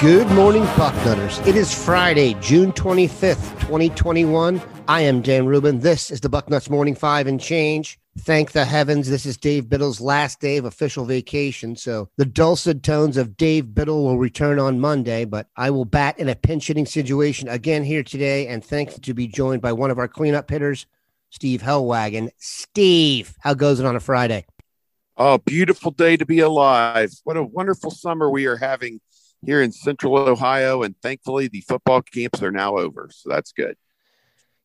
Good morning, Bucknutters. It is Friday, June 25th, 2021. I am Dan Rubin. This is the Bucknuts Morning Five and Change. Thank the heavens, this is Dave Biddle's last day of official vacation, so the dulcet tones of Dave Biddle will return on Monday, but I will bat in a pinch hitting situation again here today, and thankful to be joined by one of our cleanup hitters, Steve Hellwagon. Steve, how goes it on a Friday? Oh, beautiful day to be alive. What a wonderful summer we are having here in Central Ohio, and thankfully the football camps are now over, so that's good.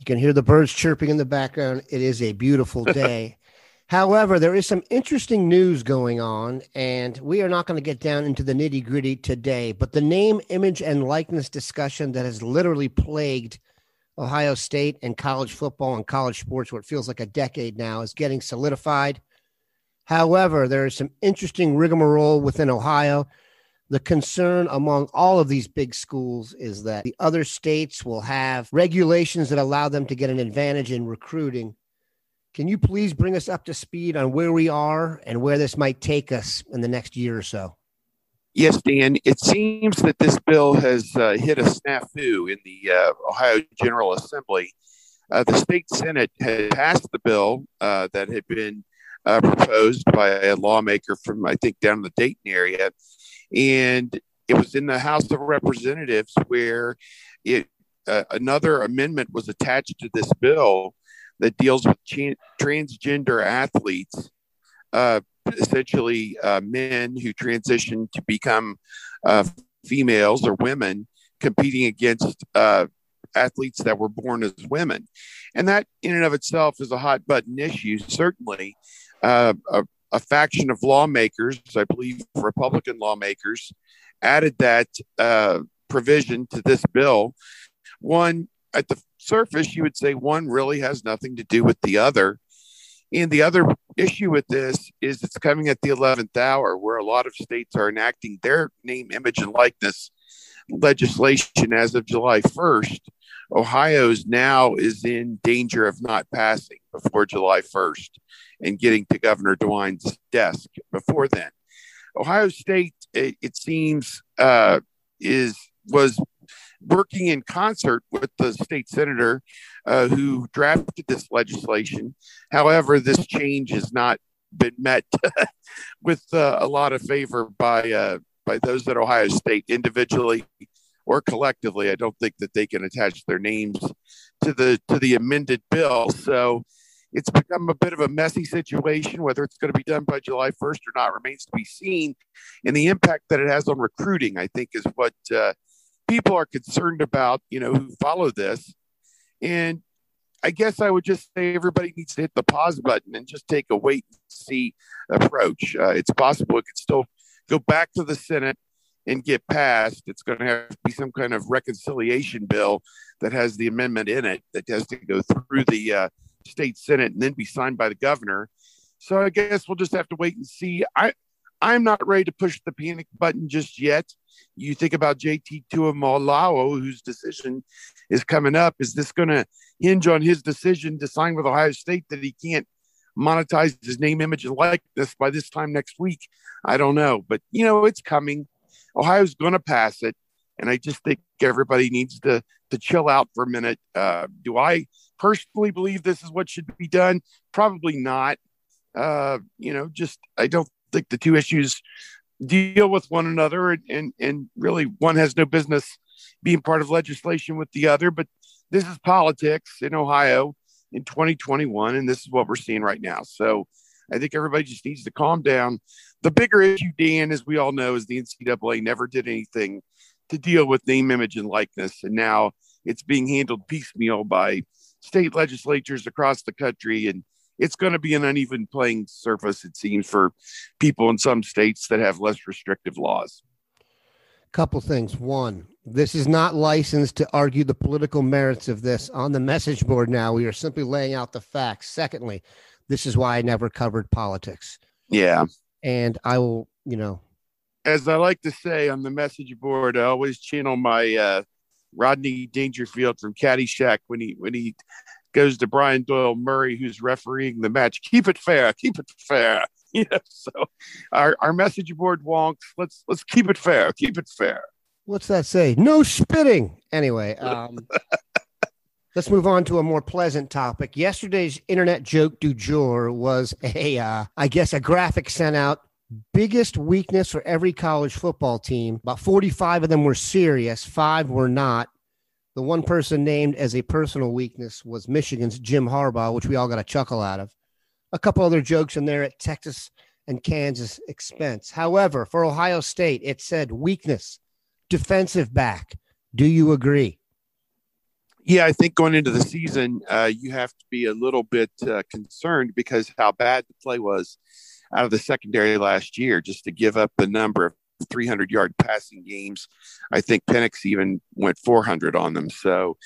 You can hear the birds chirping in the background. It is a beautiful day. However, there is some interesting news going on, and we are not going to get down into the nitty-gritty today, but the name, image, and likeness discussion that has literally plagued Ohio State and college football and college sports for it feels like a decade now is getting solidified. However, there is some interesting rigmarole within Ohio. The concern among all of these big schools is that the other states will have regulations that allow them to get an advantage in recruiting. Can you please bring us up to speed on where we are and where this might take us in the next year or so? Yes, Dan. It seems that this bill has hit a snafu in the Ohio General Assembly. The state Senate had passed the bill that had been proposed by a lawmaker from, I think, down in the Dayton area. And it was in the House of Representatives where it another amendment was attached to this bill that deals with transgender athletes, essentially men who transition to become females or women competing against athletes that were born as women. And that in and of itself is a hot button issue, certainly. A faction of lawmakers, I believe Republican lawmakers, added that provision to this bill. One, at the surface, you would say one really has nothing to do with the other. And the other issue with this is it's coming at the 11th hour, where a lot of states are enacting their name, image, and likeness legislation as of July 1st. Ohio's now is in danger of not passing before July 1st and getting to Governor DeWine's desk before then. Ohio State, it seems, was working in concert with the state senator who drafted this legislation. However, this change has not been met with a lot of favor by those at Ohio State individually or collectively. I don't think that they can attach their names to the amended bill. So it's become a bit of a messy situation. Whether it's going to be done by July 1st or not remains to be seen. And the impact that it has on recruiting, I think, is what people are concerned about, who follow this. And I guess I would just say everybody needs to hit the pause button and just take a wait-and-see approach. It's possible it could still go back to the Senate and get passed. It's going to have to be some kind of reconciliation bill that has the amendment in it that has to go through the state Senate and then be signed by the governor. So I guess we'll just have to wait and see. I'm not ready to push the panic button just yet. You think about JT Tuimoloau, whose decision is coming up. Is this going to hinge on his decision to sign with Ohio State that he can't monetize his name, image, and likeness by this time next week? I don't know. But, you know, it's coming. Ohio's going to pass it. And I just think everybody needs to chill out for a minute. Do I personally believe this is what should be done? Probably not. I don't think the two issues deal with one another, and really one has no business being part of legislation with the other. But this is politics in Ohio in 2021, and this is what we're seeing right now. So I think everybody just needs to calm down. The bigger issue, Dan, as we all know, is the NCAA never did anything to deal with name, image, and likeness. And now it's being handled piecemeal by state legislatures across the country. And it's going to be an uneven playing surface, it seems, for people in some states that have less restrictive laws. Couple things. One, this is not licensed to argue the political merits of this on the message board. Now we are simply laying out the facts. Secondly, this is why I never covered politics. Yeah. And I will, as I like to say on the message board, I always channel my Rodney Dangerfield from Caddyshack when he goes to Brian Doyle Murray, who's refereeing the match. Keep it fair. Keep it fair. So our message board wonks. Let's keep it fair. Keep it fair. What's that say? No spitting. Anyway, let's move on to a more pleasant topic. Yesterday's internet joke du jour was a graphic sent out. Biggest weakness for every college football team. About 45 of them were serious. 5 were not. The one person named as a personal weakness was Michigan's Jim Harbaugh, which we all got a chuckle out of. A couple other jokes in there at Texas and Kansas expense. However, for Ohio State, it said weakness, defensive back. Do you agree? Yeah, I think going into the season, you have to be a little bit concerned because how bad the play was out of the secondary last year, just to give up the number of 300-yard passing games. I think Penix even went 400 on them. So,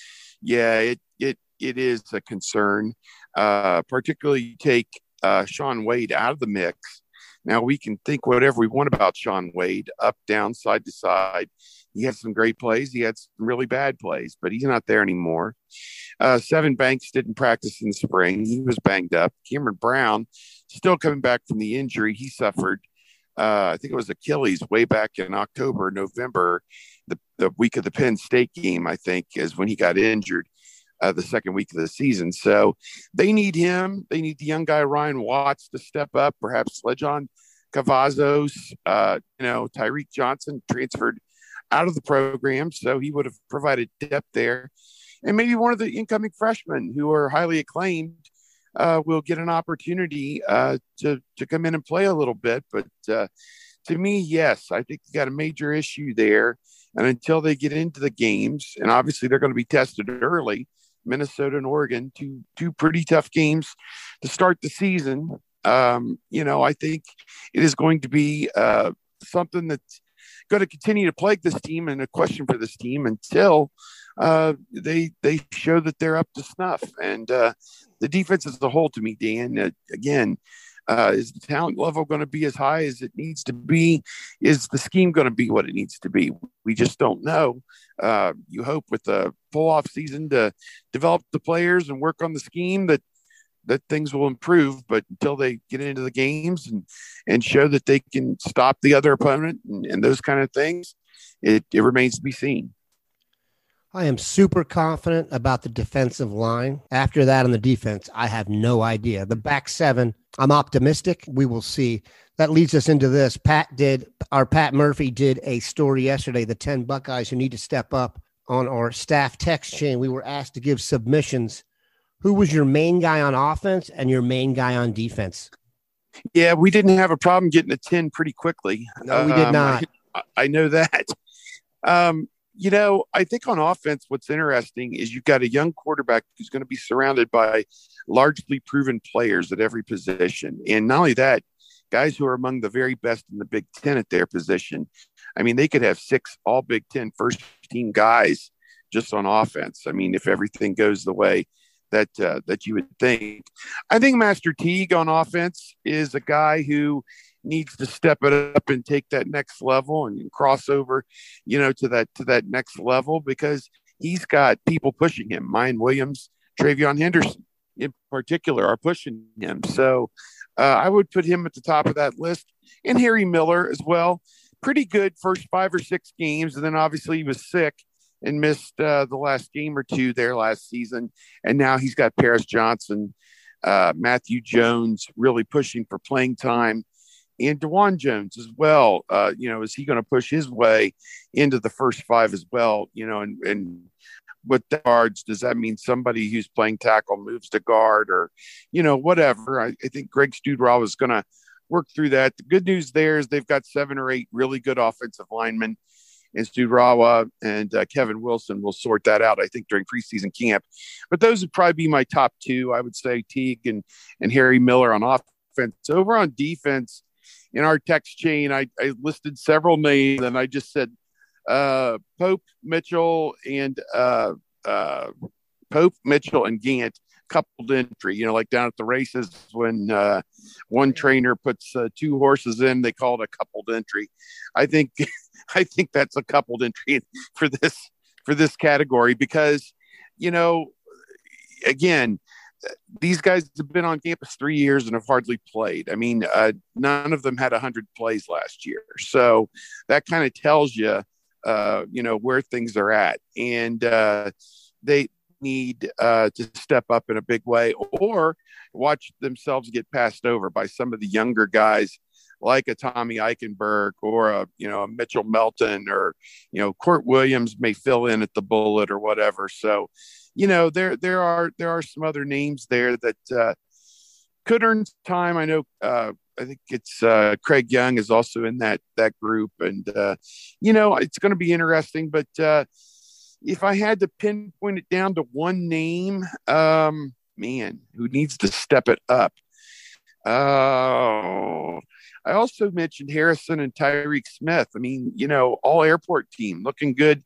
yeah, it is a concern, particularly you take Sean Wade out of the mix. Now, we can think whatever we want about Sean Wade, up, down, side to side. He had some great plays. He had some really bad plays, but he's not there anymore. Seven Banks didn't practice in the spring. He was banged up. Cameron Brown, still coming back from the injury he suffered. I think it was Achilles way back in October, November, the week of the Penn State game, I think, is when he got injured the second week of the season. So they need him. They need the young guy, Ryan Watts, to step up, perhaps Sledgeon Cavazos, Tyreek Johnson transferred out of the program. So he would have provided depth there. And maybe one of the incoming freshmen who are highly acclaimed will get an opportunity to come in and play a little bit. But to me, yes, I think you got a major issue there. And until they get into the games, and obviously they're going to be tested early, Minnesota and Oregon, two pretty tough games to start the season. I think it is going to be something that's going to continue to plague this team and a question for this team until they show that they're up to snuff. And the defense as a whole, to me, Dan, is the talent level going to be as high as it needs to be? Is the scheme going to be what it needs to be? We just don't know. You hope with the full off season to develop the players and work on the scheme that things will improve, but until they get into the games and show that they can stop the other opponent and those kind of things, it remains to be seen. I am super confident about the defensive line. After that on the defense, I have no idea. The back seven, I'm optimistic. We will see. That leads us into this. Pat Murphy did a story yesterday, the 10 Buckeyes who need to step up. On our staff text chain, we were asked to give submissions. Who was your main guy on offense and your main guy on defense? Yeah, we didn't have a problem getting a 10 pretty quickly. No, we did not. I know that. I think on offense, what's interesting is you've got a young quarterback who's going to be surrounded by largely proven players at every position. And not only that, guys who are among the very best in the Big Ten at their position. I mean, they could have 6 all Big Ten first-team guys just on offense. I mean, if everything goes the way that you would think. I think Master Teague on offense is a guy who needs to step it up and take that next level and cross over, you know, to that next level, because he's got people pushing him. Myan Williams, Travion Henderson in particular are pushing him. So I would put him at the top of that list, and Harry Miller as well. Pretty good first 5 or 6 games. And then obviously he was sick and missed the last game or two there last season. And now he's got Paris Johnson, Matthew Jones really pushing for playing time, and Dewan Jones as well. You know, is he going to push his way into the first 5 as well? You know, and with the guards, does that mean somebody who's playing tackle moves to guard, or, you know, whatever? I think Greg Studrawa is going to work through that. The good news there is they've got 7 or 8 really good offensive linemen, and Studrawa and Kevin Wilson will sort that out, I think, during preseason camp. But those would probably be my top 2. I would say Teague and Harry Miller on offense. Over on defense, in our text chain, I listed several names, and I just said Pope Mitchell and Gant coupled entry, you know, like down at the races when one trainer puts 2 horses in, they call it a coupled entry. I think that's a coupled entry for this category, because, you know, again, these guys have been on campus 3 years and have hardly played. I mean, none of them had 100 plays last year. So that kind of tells you, you know, where things are at, and they need to step up in a big way, or watch themselves get passed over by some of the younger guys, like a Tommy Eichenberg or a, you know, a Mitchell Melton, or, you know, Court Williams may fill in at the bullet or whatever. So, you know, there are some other names there that could earn time. I know, I think it's Craig Young is also in that group, and you know, it's going to be interesting. But if I had to pinpoint it down to one name, man, who needs to step it up? Oh, I also mentioned Harrison and Tyreek Smith. I mean, you know, all airport team, looking good,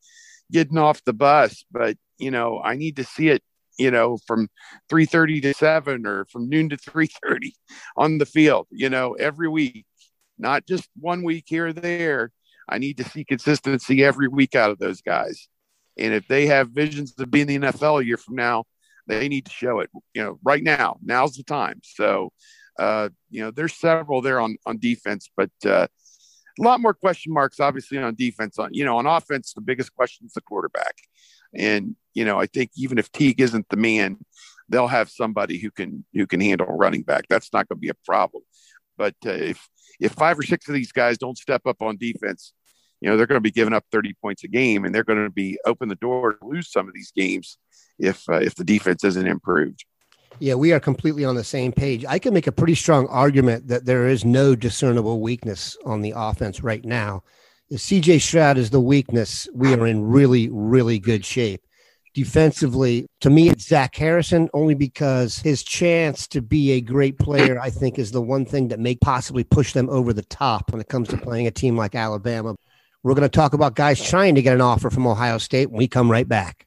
getting off the bus. But, you know, I need to see it, you know, from 3:30 to 7, or from noon to 3:30 on the field, you know, every week, not just one week here or there. I need to see consistency every week out of those guys. And if they have visions of being in the NFL a year from now, they need to show it, you know, right now. Now's the time. So, you know, there's several there on defense, but a lot more question marks, obviously, on defense. On, you know, on offense, the biggest question is the quarterback. And, you know, I think even if Teague isn't the man, they'll have somebody who can handle running back. That's not going to be a problem. But if 5 or 6 of these guys don't step up on defense, you know, they're going to be giving up 30 points a game, and they're going to be open the door to lose some of these games if the defense isn't improved. Yeah, we are completely on the same page. I can make a pretty strong argument that there is no discernible weakness on the offense right now. If CJ Stroud is the weakness, we are in really, really good shape. Defensively, to me, it's Zach Harrison, only because his chance to be a great player, I think, is the one thing that may possibly push them over the top when it comes to playing a team like Alabama. We're going to talk about guys trying to get an offer from Ohio State when we come right back.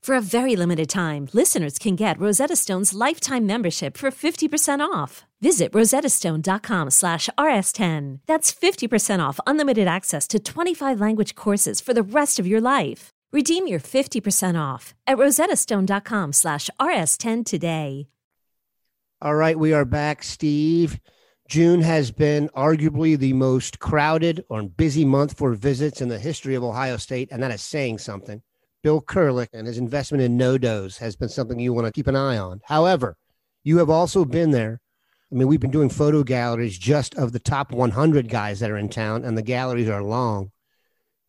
For a very limited time, listeners can get Rosetta Stone's lifetime membership for 50% off. Visit rosettastone.com/rs10. That's 50% off unlimited access to 25 language courses for the rest of your life. Redeem your 50% off at rosettastone.com/rs10 today. All right, we are back, Steve. June has been arguably the most crowded or busy month for visits in the history of Ohio State, and that is saying something. Bill Curlick and his investment in no-dos has been something you want to keep an eye on. However, you have also been there. I mean, we've been doing photo galleries just of the top 100 guys that are in town, and the galleries are long.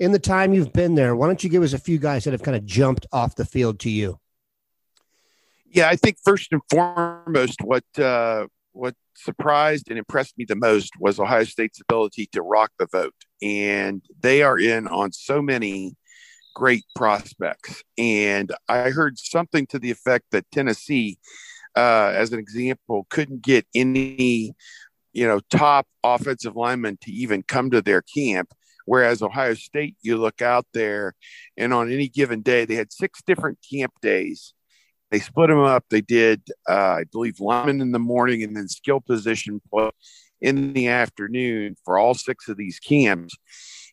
in the time you've been there, why don't you give us a few guys that have kind of jumped off the field to you? Yeah, I think first and foremost, what surprised and impressed me the most was Ohio State's ability to rock the vote. And they are in on so many great prospects. And I heard something to the effect that Tennessee, as an example, couldn't get any, top offensive linemen to even come to their camp. Whereas Ohio State, you look out there and on any given day, they had 6 different camp days. They split them up. They did, I believe, linemen in the morning and then skill position play in the afternoon for all 6 of these camps.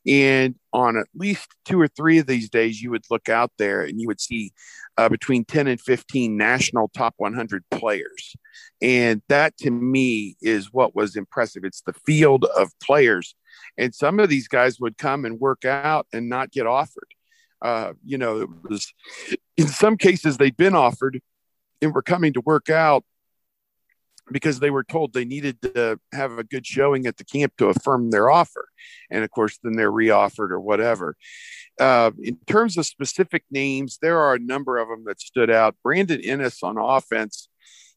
And on at least 2 or 3 of these days, you would look out there and you would see between 10 and 15 national top 100 players. And that, to me, is what was impressive. It's the field of players. And some of these guys would come and work out and not get offered. It was in some cases they'd been offered and were coming to work out because they were told they needed to have a good showing at the camp to affirm their offer. And of course, then they're reoffered or whatever. In terms of specific names, there are a number of them that stood out. Brandon Inniss on offense,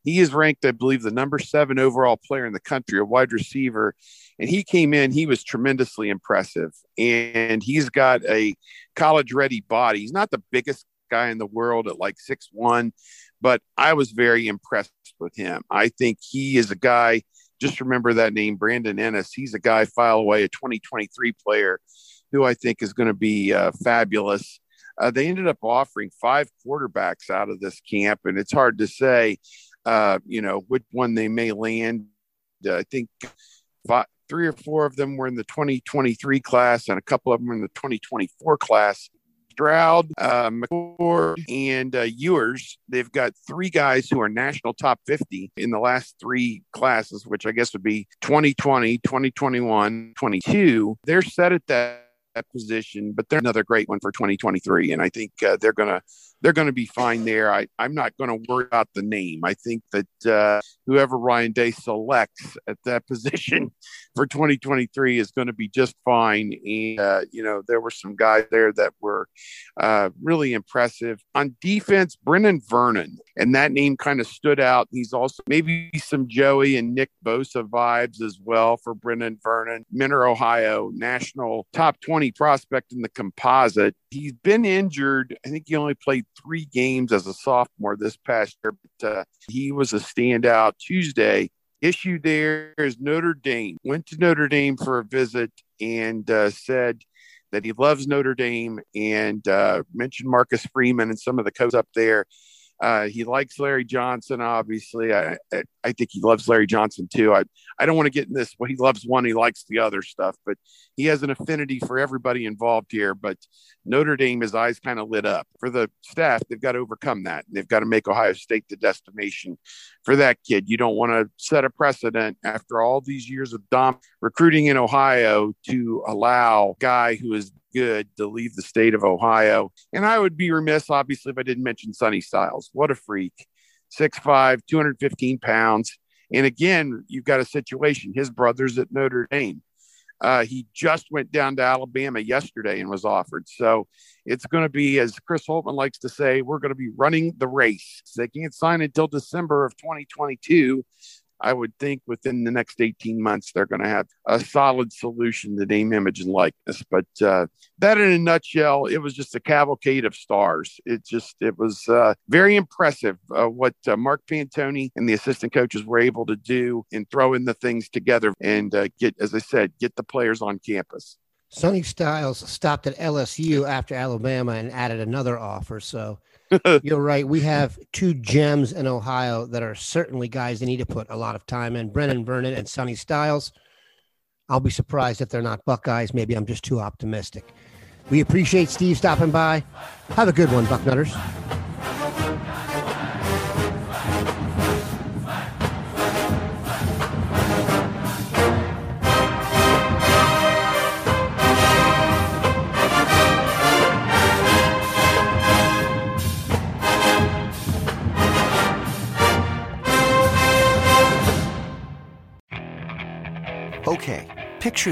he is ranked, I believe, the number 7 overall player in the country, a wide receiver. And he came in, he was tremendously impressive. And he's got a college-ready body. He's not the biggest guy in the world at like 6'1", but I was very impressed with him. I think he is a guy, just remember that name, Brandon Inniss. He's a guy, file away, a 2023 player who I think is going to be fabulous. They ended up offering 5 quarterbacks out of this camp, and it's hard to say which one they may land. I think 3 or 4 of them were in the 2023 class, and a couple of them were in the 2024 class. Stroud, McCord, and Ewers. They've got 3 guys who are national top 50 in the last 3 classes, which I guess would be 2020, 2021, 22. They're set at that position, but they're another great one for 2023. And I think they're going to be fine there. I'm not going to worry about the name. I think that whoever Ryan Day selects at that position for 2023 is going to be just fine. And, there were some guys there that were really impressive. On defense, Brennan Vernon, and that name kind of stood out. He's also maybe some Joey and Nick Bosa vibes as well for Brennan Vernon. Minor, Ohio, national top 20 prospect in the composite. He's been injured. I think he only played 3 games as a sophomore this past year, but he was a standout Tuesday. Issue there is Notre Dame. Went to Notre Dame for a visit and said that he loves Notre Dame and mentioned Marcus Freeman and some of the coaches up there. He likes Larry Johnson, obviously. I think he loves Larry Johnson, too. I don't want to get in this. Well, he loves one, he likes the other stuff. But he has an affinity for everybody involved here. But Notre Dame, his eyes kind of lit up. For the staff, they've got to overcome that. They've got to make Ohio State the destination for that kid. You don't want to set a precedent after all these years of recruiting in Ohio to allow a guy who is good to leave the state of Ohio. And I would be remiss, obviously, if I didn't mention Sonny Styles. What a freak. 6'5", 215 pounds. And again, you've got a situation. His brother's at Notre Dame. He just went down to Alabama yesterday and was offered. So it's going to be, as Chris Holtman likes to say, we're going to be running the race. They can't sign until December of 2022. I would think within the next 18 months, they're going to have a solid solution to name, image, and likeness. But that in a nutshell, it was just a cavalcade of stars. It was very impressive what Mark Pantone and the assistant coaches were able to do in throwing the things together and get the players on campus. Sonny Styles stopped at LSU after Alabama and added another offer. So you're right. We have 2 gems in Ohio that are certainly guys they need to put a lot of time in, Brennan Vernon and Sonny Styles. I'll be surprised if they're not Buckeyes. Maybe I'm just too optimistic. We appreciate Steve stopping by. Have a good one, Bucknutters. Okay, picture